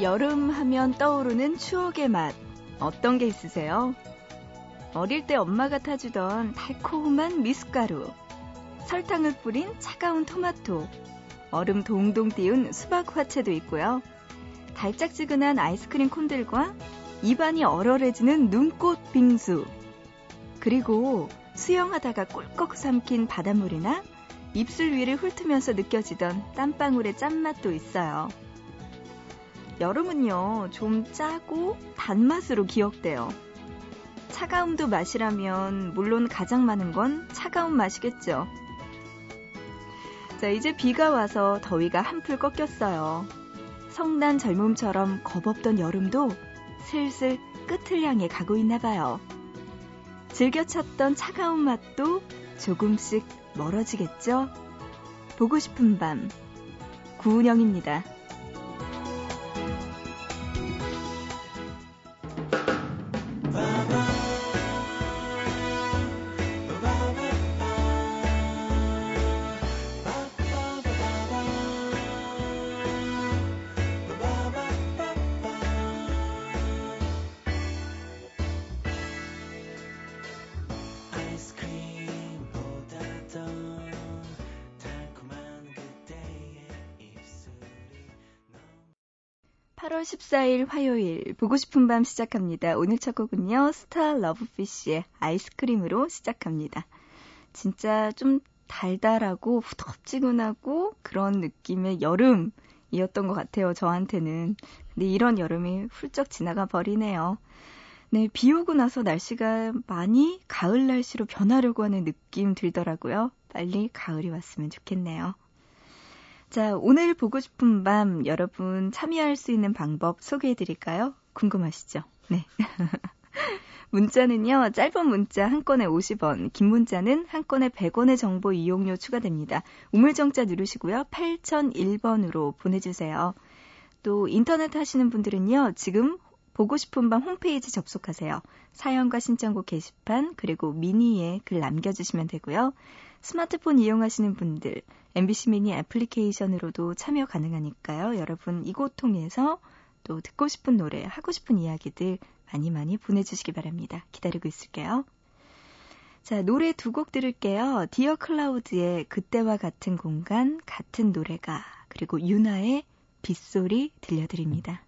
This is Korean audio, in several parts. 여름 하면 떠오르는 추억의 맛, 어떤 게 있으세요? 어릴 때 엄마가 타주던 달콤한 미숫가루, 설탕을 뿌린 차가운 토마토, 얼음 동동 띄운 수박 화채도 있고요. 달짝지근한 아이스크림 콘들과 입안이 얼얼해지는 눈꽃 빙수, 그리고 수영하다가 꿀꺽 삼킨 바닷물이나 입술 위를 훑으면서 느껴지던 땀방울의 짠맛도 있어요. 여름은요, 좀 짜고 단맛으로 기억돼요. 차가움도 맛이라면 물론 가장 많은 건 차가운 맛이겠죠. 자, 이제 비가 와서 더위가 한풀 꺾였어요. 성난 젊음처럼 겁없던 여름도 슬슬 끝을 향해 가고 있나 봐요. 즐겨 찾던 차가운 맛도 조금씩 멀어지겠죠? 보고 싶은 밤, 구은영입니다. 8월 14일 화요일 보고 싶은 밤 시작합니다. 오늘 첫 곡은요, 스타 러브피쉬의 아이스크림으로 시작합니다. 진짜 좀 달달하고 후덥지근하고 그런 느낌의 여름이었던 것 같아요, 저한테는. 근데 이런 여름이 훌쩍 지나가 버리네요. 네, 비 오고 나서 날씨가 많이 가을 날씨로 변하려고 하는 느낌 들더라고요. 빨리 가을이 왔으면 좋겠네요. 자, 오늘 보고 싶은 밤 여러분 참여할 수 있는 방법 소개해드릴까요? 궁금하시죠? 네. 문자는요, 짧은 문자 한 건에 50원, 긴 문자는 한 건에 100원의 정보 이용료 추가됩니다. 우물정자 누르시고요, 8001번으로 보내주세요. 또 인터넷 하시는 분들은요, 지금 보고 싶은 밤 홈페이지 접속하세요. 사연과 신청곡 게시판, 그리고 미니에 글 남겨주시면 되고요. 스마트폰 이용하시는 분들, MBC 미니 애플리케이션으로도 참여 가능하니까요. 여러분 이곳 통해서 또 듣고 싶은 노래, 하고 싶은 이야기들 많이 많이 보내주시기 바랍니다. 기다리고 있을게요. 자, 노래 두 곡 들을게요. 디어 클라우드의 그때와 같은 공간, 같은 노래가, 그리고 유나의 빗소리 들려드립니다.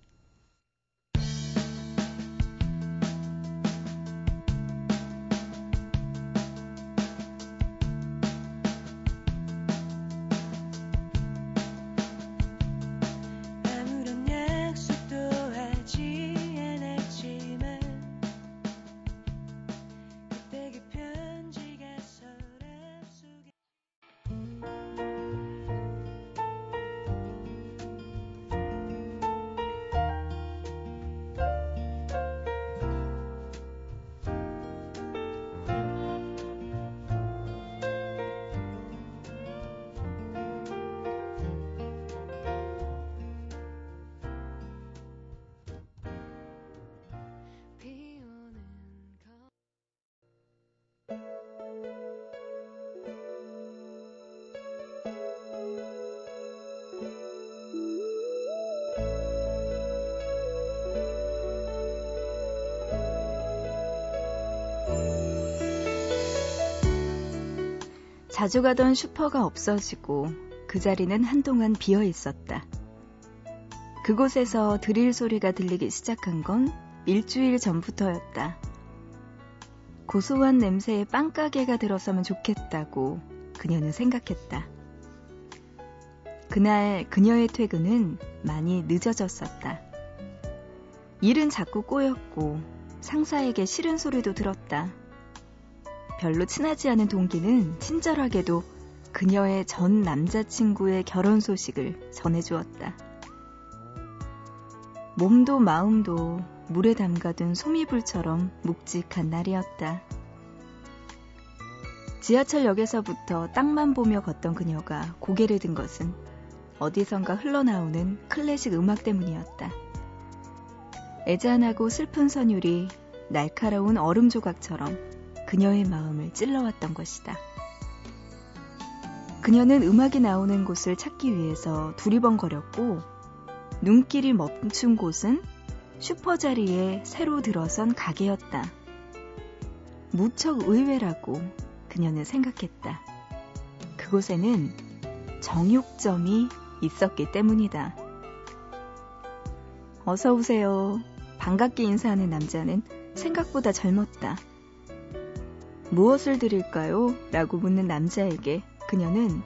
자주 가던 슈퍼가 없어지고 그 자리는 한동안 비어 있었다. 그곳에서 드릴 소리가 들리기 시작한 건 일주일 전부터였다. 고소한 냄새에 빵가게가 들어서면 좋겠다고 그녀는 생각했다. 그날 그녀의 퇴근은 많이 늦어졌었다. 일은 자꾸 꼬였고 상사에게 싫은 소리도 들었다. 별로 친하지 않은 동기는 친절하게도 그녀의 전 남자친구의 결혼 소식을 전해주었다. 몸도 마음도 물에 담가둔 소미불처럼 묵직한 날이었다. 지하철역에서부터 땅만 보며 걷던 그녀가 고개를 든 것은 어디선가 흘러나오는 클래식 음악 때문이었다. 애잔하고 슬픈 선율이 날카로운 얼음 조각처럼 그녀의 마음을 찔러왔던 것이다. 그녀는 음악이 나오는 곳을 찾기 위해서 두리번거렸고 눈길이 멈춘 곳은 슈퍼 자리에 새로 들어선 가게였다. 무척 의외라고 그녀는 생각했다. 그곳에는 정육점이 있었기 때문이다. 어서 오세요. 반갑게 인사하는 남자는 생각보다 젊었다. 무엇을 드릴까요? 라고 묻는 남자에게 그녀는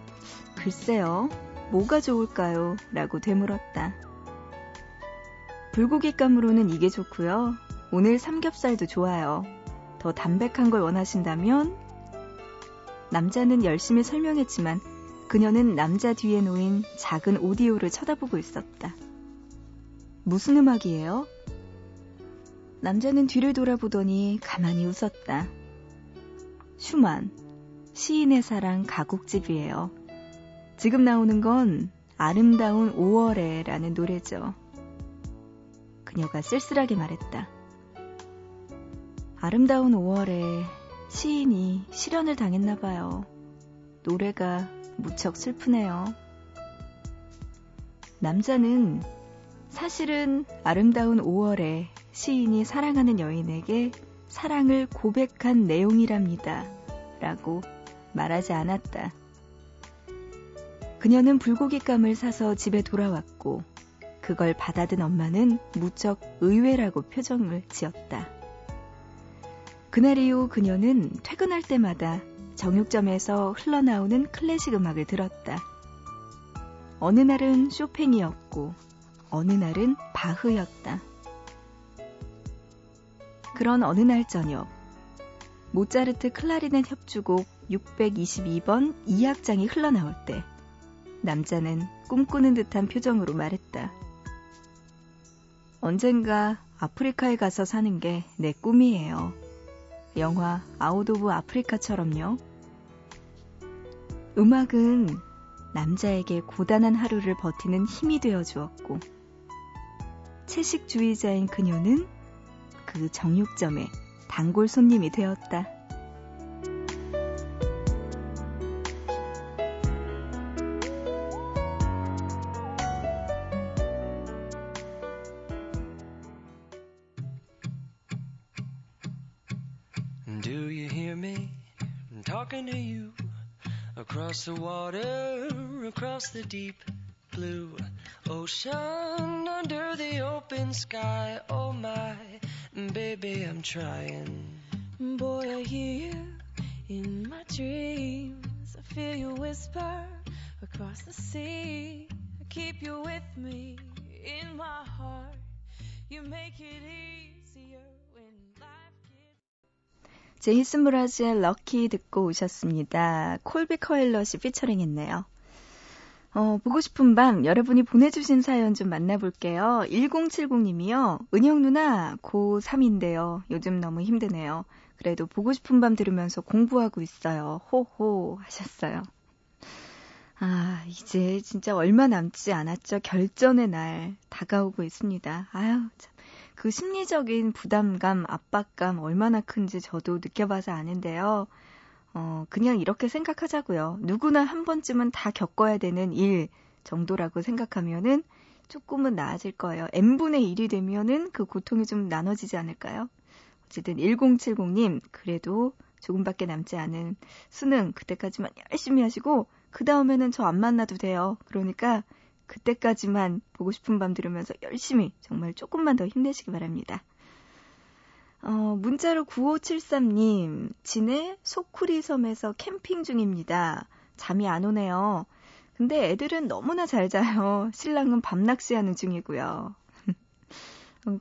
글쎄요, 뭐가 좋을까요? 라고 되물었다. 불고기감으로는 이게 좋고요. 오늘 삼겹살도 좋아요. 더 담백한 걸 원하신다면? 남자는 열심히 설명했지만 그녀는 남자 뒤에 놓인 작은 오디오를 쳐다보고 있었다. 무슨 음악이에요? 남자는 뒤를 돌아보더니 가만히 웃었다. 슈만, 시인의 사랑 가곡집이에요. 지금 나오는 건 아름다운 5월에 라는 노래죠. 그녀가 쓸쓸하게 말했다. 아름다운 5월에 시인이 실연을 당했나 봐요. 노래가 무척 슬프네요. 남자는 사실은 아름다운 5월에 시인이 사랑하는 여인에게 사랑을 고백한 내용이랍니다. 라고 말하지 않았다. 그녀는 불고기감을 사서 집에 돌아왔고 그걸 받아든 엄마는 무척 의외라고 표정을 지었다. 그날 이후 그녀는 퇴근할 때마다 정육점에서 흘러나오는 클래식 음악을 들었다. 어느 날은 쇼팽이었고 어느 날은 바흐였다. 그런 어느 날 저녁, 모차르트 클라리넷 협주곡 622번 2악장이 흘러나올 때 남자는 꿈꾸는 듯한 표정으로 말했다. 언젠가 아프리카에 가서 사는 게 내 꿈이에요. 영화 아웃 오브 아프리카처럼요. 음악은 남자에게 고단한 하루를 버티는 힘이 되어주었고 채식주의자인 그녀는 그 정육점의 단골 손님이 되었다. Do you hear me? I'm talking to you across the water, across the deep blue ocean, under the open sky. Oh my baby, I'm trying. Boy, I hear you in my dreams. I feel you whisper across the sea. I keep you with me in my heart. You make it easier when life. 제이슨 무라즈의 럭키 듣고 오셨습니다. 콜비 커일러 씨 피처링 했네요. 보고 싶은 밤 여러분이 보내주신 사연 좀 만나볼게요. 1070님이요. 은영 누나 고3인데요. 요즘 너무 힘드네요. 그래도 보고 싶은 밤 들으면서 공부하고 있어요. 호호 하셨어요. 아, 이제 진짜 얼마 남지 않았죠. 결전의 날 다가오고 있습니다. 아유 참. 그 심리적인 부담감, 압박감 얼마나 큰지 저도 느껴봐서 아는데요. 그냥 이렇게 생각하자고요. 누구나 한 번쯤은 다 겪어야 되는 일 정도라고 생각하면은 조금은 나아질 거예요. n분의 1이 되면은 그 고통이 좀 나눠지지 않을까요? 어쨌든 1070님, 그래도 조금밖에 남지 않은 수능, 그때까지만 열심히 하시고 그 다음에는 저 안 만나도 돼요. 그러니까 그때까지만 보고 싶은 밤 들으면서 열심히 정말 조금만 더 힘내시기 바랍니다. 문자로 9573님, 진해 소쿠리 섬에서 캠핑 중입니다. 잠이 안 오네요. 근데 애들은 너무나 잘 자요. 신랑은 밤낚시하는 중이고요.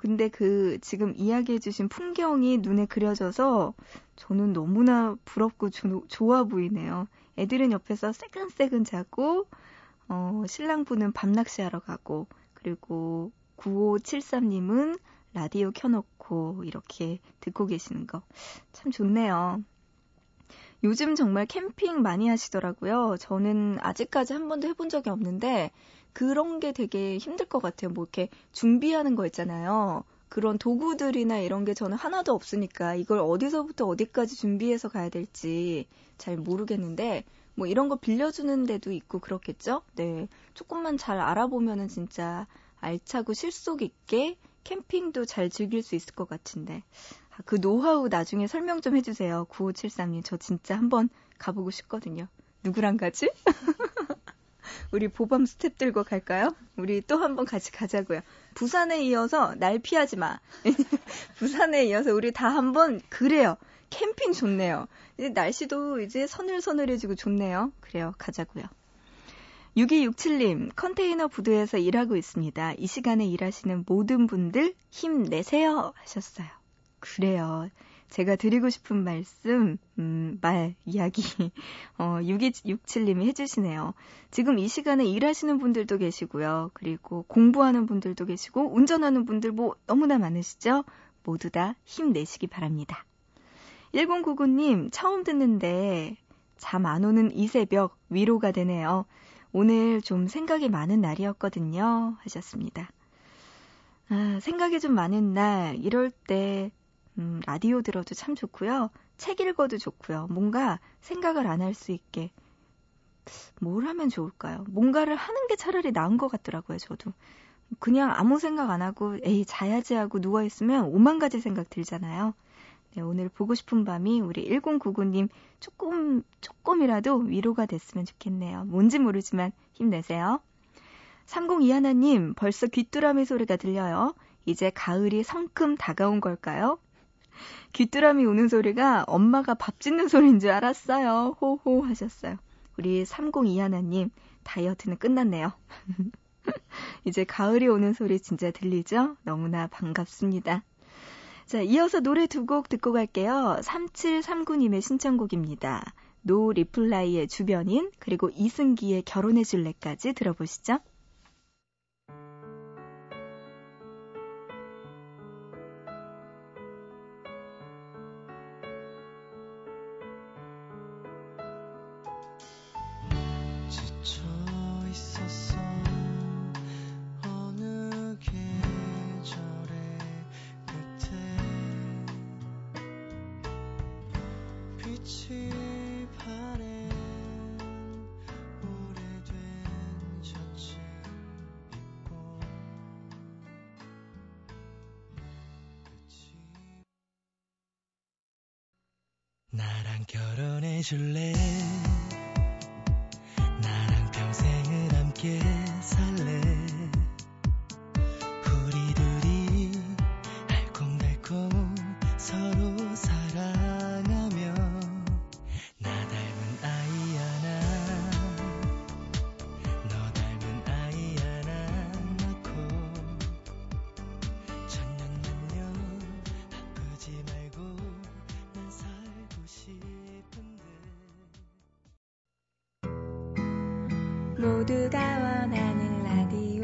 근데 그 지금 이야기해 주신 풍경이 눈에 그려져서 저는 너무나 부럽고 좋아 보이네요. 애들은 옆에서 새근새근 자고 신랑분은 밤낚시하러 가고 그리고 9573님은 라디오 켜놓고 이렇게 듣고 계시는 거 참 좋네요. 요즘 정말 캠핑 많이 하시더라고요. 저는 아직까지 한 번도 해본 적이 없는데 그런 게 되게 힘들 것 같아요. 뭐 이렇게 준비하는 거 있잖아요. 그런 도구들이나 이런 게 저는 하나도 없으니까 이걸 어디서부터 어디까지 준비해서 가야 될지 잘 모르겠는데 뭐 이런 거 빌려주는 데도 있고 그렇겠죠? 네. 조금만 잘 알아보면은 진짜 알차고 실속 있게 캠핑도 잘 즐길 수 있을 것 같은데 그 노하우 나중에 설명 좀 해주세요. 9573님 저 진짜 한번 가보고 싶거든요. 누구랑 가지? 우리 보밤 스탭들과 갈까요? 우리 또 한번 같이 가자고요. 부산에 이어서 날 피하지 마. 부산에 이어서 우리 다 한번 그래요. 캠핑 좋네요. 이제 날씨도 이제 서늘서늘해지고 좋네요. 그래요. 가자고요. 6267님, 컨테이너 부두에서 일하고 있습니다. 이 시간에 일하시는 모든 분들 힘내세요 하셨어요. 그래요. 제가 드리고 싶은 말씀, 이야기 6267님이 해주시네요. 지금 이 시간에 일하시는 분들도 계시고요. 그리고 공부하는 분들도 계시고 운전하는 분들 뭐 너무나 많으시죠? 모두 다 힘내시기 바랍니다. 1099님, 처음 듣는데 잠 안 오는 이 새벽 위로가 되네요. 오늘 좀 생각이 많은 날이었거든요 하셨습니다. 아, 생각이 좀 많은 날 이럴 때 라디오 들어도 참 좋고요. 책 읽어도 좋고요. 뭔가 생각을 안 할 수 있게 뭘 하면 좋을까요? 뭔가를 하는 게 차라리 나은 것 같더라고요. 저도. 그냥 아무 생각 안 하고 에이 자야지 하고 누워있으면 오만 가지 생각 들잖아요. 네, 오늘 보고 싶은 밤이 우리 1099님 조금이라도 위로가 됐으면 좋겠네요. 뭔지 모르지만 힘내세요. 3021님 벌써 귀뚜라미 소리가 들려요. 이제 가을이 성큼 다가온 걸까요? 귀뚜라미 우는 소리가 엄마가 밥 짓는 소리인 줄 알았어요. 호호 하셨어요. 우리 3021님 다이어트는 끝났네요. 이제 가을이 오는 소리 진짜 들리죠? 너무나 반갑습니다. 자, 이어서 노래 두 곡 듣고 갈게요. 3739님의 신청곡입니다. 노 리플라이의 주변인 그리고 이승기의 결혼해줄래까지 들어보시죠. 나랑 결혼해줄래? 나랑 평생을 함께 살래? 우리 둘이 알콩달콩 서로 사랑하며 나 닮은 아이 하나 너 닮은 아이 하나 낳고 천년만년 아프지 말고 난 살고 싶은데 모두가 원하는 라디오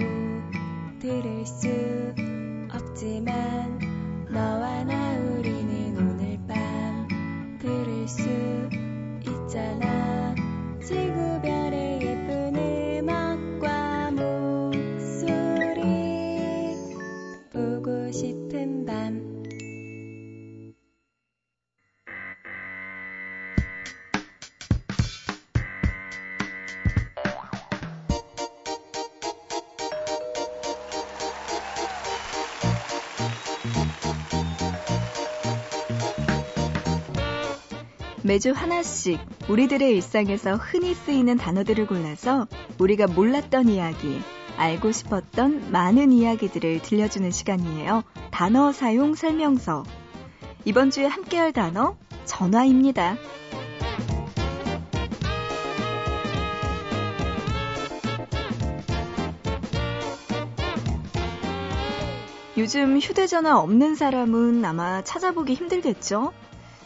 들을 수 없지만 너와 나 우리는 오늘 밤 들을 수 있잖아 지구별의 예쁜 음악과 목소리 보고 싶은 밤 매주 하나씩 우리들의 일상에서 흔히 쓰이는 단어들을 골라서 우리가 몰랐던 이야기, 알고 싶었던 많은 이야기들을 들려주는 시간이에요. 단어 사용 설명서. 이번 주에 함께할 단어, 전화입니다. 요즘 휴대전화 없는 사람은 아마 찾아보기 힘들겠죠?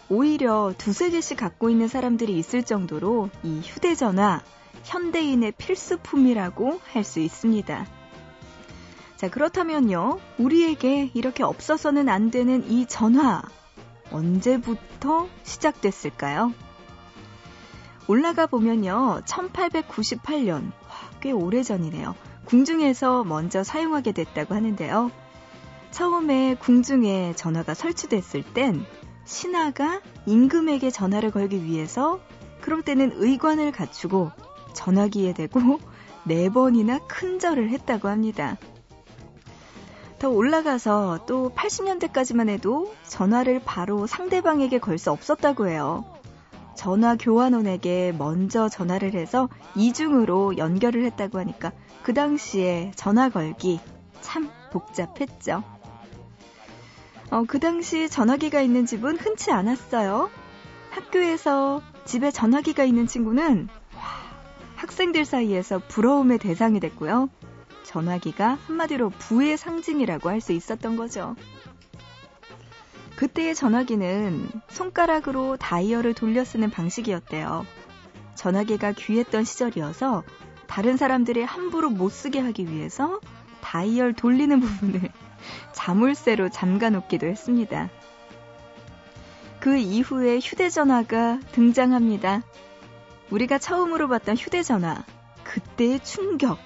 오히려 두세 개씩 갖고 있는 사람들이 있을 정도로 이 휴대전화, 현대인의 필수품이라고 할 수 있습니다. 자, 그렇다면요. 우리에게 이렇게 없어서는 안 되는 이 전화, 언제부터 시작됐을까요? 올라가 보면요. 1898년, 꽤 오래전이네요. 궁중에서 먼저 사용하게 됐다고 하는데요. 처음에 궁중에 전화가 설치됐을 땐 신하가 임금에게 전화를 걸기 위해서 그럴 때는 의관을 갖추고 전화기에 대고 4번이나 큰절을 했다고 합니다. 더 올라가서 또 80년대까지만 해도 전화를 바로 상대방에게 걸 수 없었다고 해요. 전화 교환원에게 먼저 전화를 해서 이중으로 연결을 했다고 하니까 그 당시에 전화 걸기 참 복잡했죠. 그 당시 전화기가 있는 집은 흔치 않았어요. 학교에서 집에 전화기가 있는 친구는 학생들 사이에서 부러움의 대상이 됐고요. 전화기가 한마디로 부의 상징이라고 할 수 있었던 거죠. 그때의 전화기는 손가락으로 다이얼을 돌려 쓰는 방식이었대요. 전화기가 귀했던 시절이어서 다른 사람들이 함부로 못 쓰게 하기 위해서 다이얼 돌리는 부분을 자물쇠로 잠가 놓기도 했습니다. 그 이후에 휴대전화가 등장합니다. 우리가 처음으로 봤던 휴대전화, 그때의 충격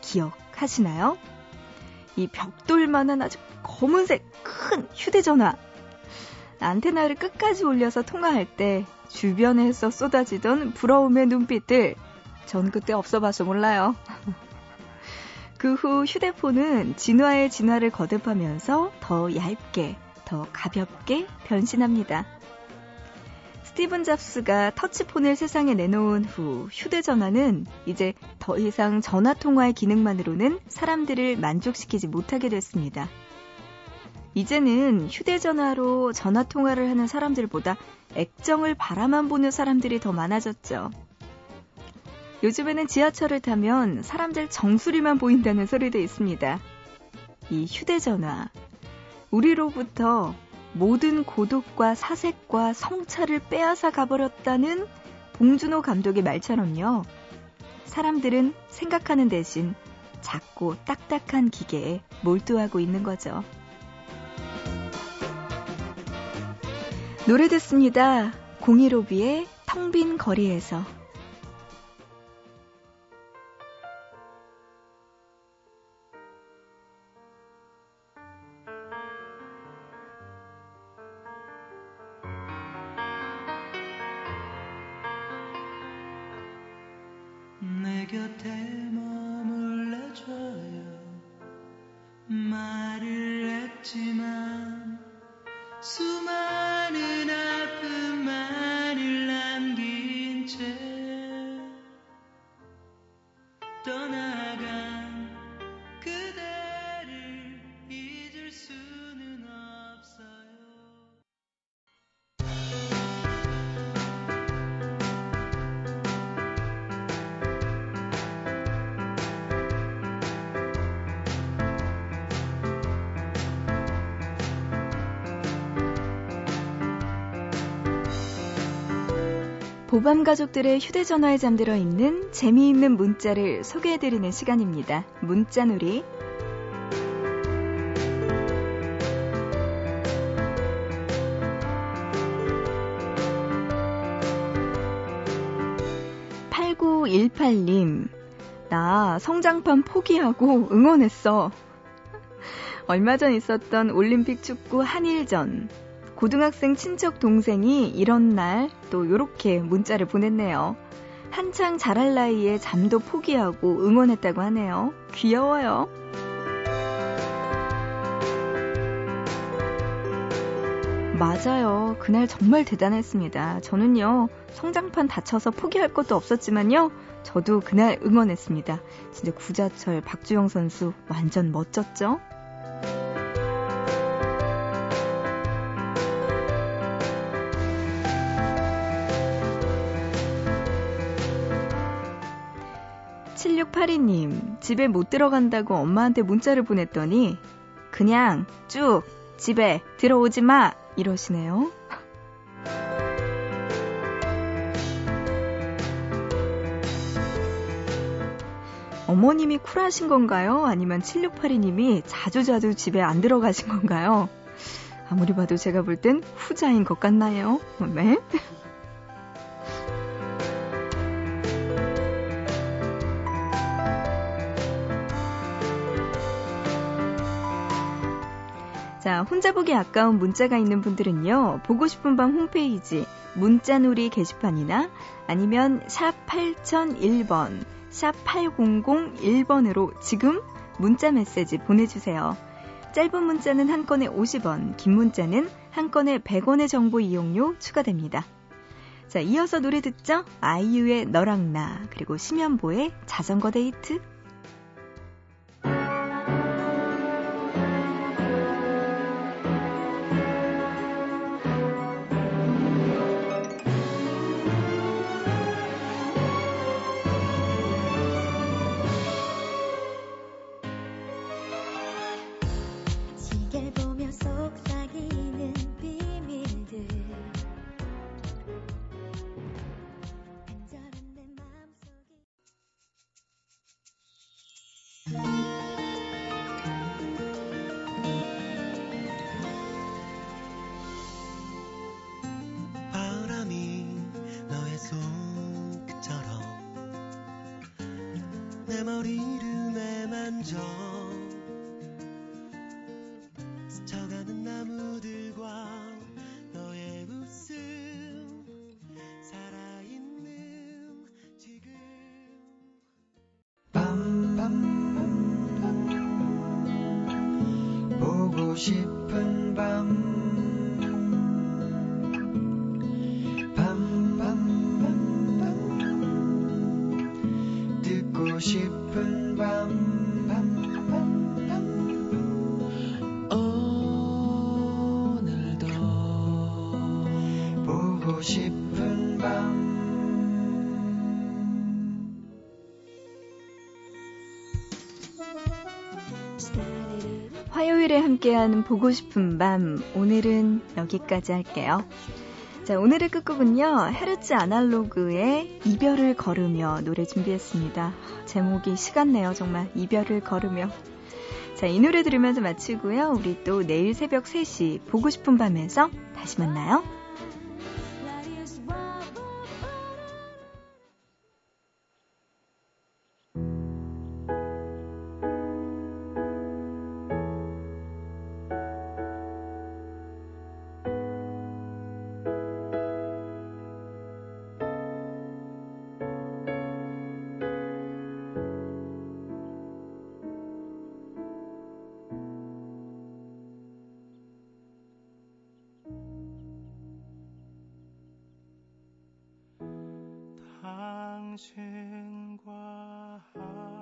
기억하시나요? 이 벽돌만한 아주 검은색 큰 휴대전화, 안테나를 끝까지 올려서 통화할 때 주변에서 쏟아지던 부러움의 눈빛들, 전 그때 없어 봐서 몰라요. 그 후 휴대폰은 진화의 진화를 거듭하면서 더 얇게, 더 가볍게 변신합니다. 스티븐 잡스가 터치폰을 세상에 내놓은 후 휴대전화는 이제 더 이상 전화통화의 기능만으로는 사람들을 만족시키지 못하게 됐습니다. 이제는 휴대전화로 전화통화를 하는 사람들보다 액정을 바라만 보는 사람들이 더 많아졌죠. 요즘에는 지하철을 타면 사람들 정수리만 보인다는 소리도 있습니다. 이 휴대전화, 우리로부터 모든 고독과 사색과 성찰을 빼앗아 가버렸다는 봉준호 감독의 말처럼요. 사람들은 생각하는 대신 작고 딱딱한 기계에 몰두하고 있는 거죠. 노래 듣습니다. 015B의 텅 빈 거리에서. 보밤 가족들의 휴대전화에 잠들어 있는 재미있는 문자를 소개해드리는 시간입니다. 문자놀이. 8918님, 나 성장판 포기하고 응원했어. 얼마 전 있었던 올림픽 축구 한일전. 고등학생 친척 동생이 이런 날 또 요렇게 문자를 보냈네요. 한창 자랄 나이에 잠도 포기하고 응원했다고 하네요. 귀여워요. 맞아요. 그날 정말 대단했습니다. 저는요, 성장판 다쳐서 포기할 것도 없었지만요, 저도 그날 응원했습니다. 진짜 구자철, 박주영 선수 완전 멋졌죠? 파리님, 집에 못 들어간다고 엄마한테 문자를 보냈더니 그냥 쭉 집에 들어오지 마 이러시네요. 어머님이 쿨하신 건가요? 아니면 7682님이 자주자주 집에 안 들어가신 건가요? 아무리 봐도 제가 볼 땐 후자인 것 같나요? 네? 자, 혼자 보기 아까운 문자가 있는 분들은요, 보고 싶은 밤 홈페이지 문자놀이 게시판이나 아니면 샵 8001번, 샵 8001번으로 지금 문자 메시지 보내주세요. 짧은 문자는 한 건에 50원, 긴 문자는 한 건에 100원의 정보 이용료 추가됩니다. 자, 이어서 노래 듣죠? 아이유의 너랑 나, 그리고 심연보의 자전거 데이트. 보고 싶은 밤 듣고 싶은 밤 오늘도 보고 싶은 밤. 화요일에 함께하는 보고 싶은 밤, 오늘은 여기까지 할게요. 자, 오늘의 끝곡은요, 헤르츠 아날로그의 이별을 걸으며 노래 준비했습니다. 제목이 시간네요, 정말. 이별을 걸으며. 자, 이 노래 들으면서 마치고요. 우리 또 내일 새벽 3시 보고 싶은 밤에서 다시 만나요. 당신과 함께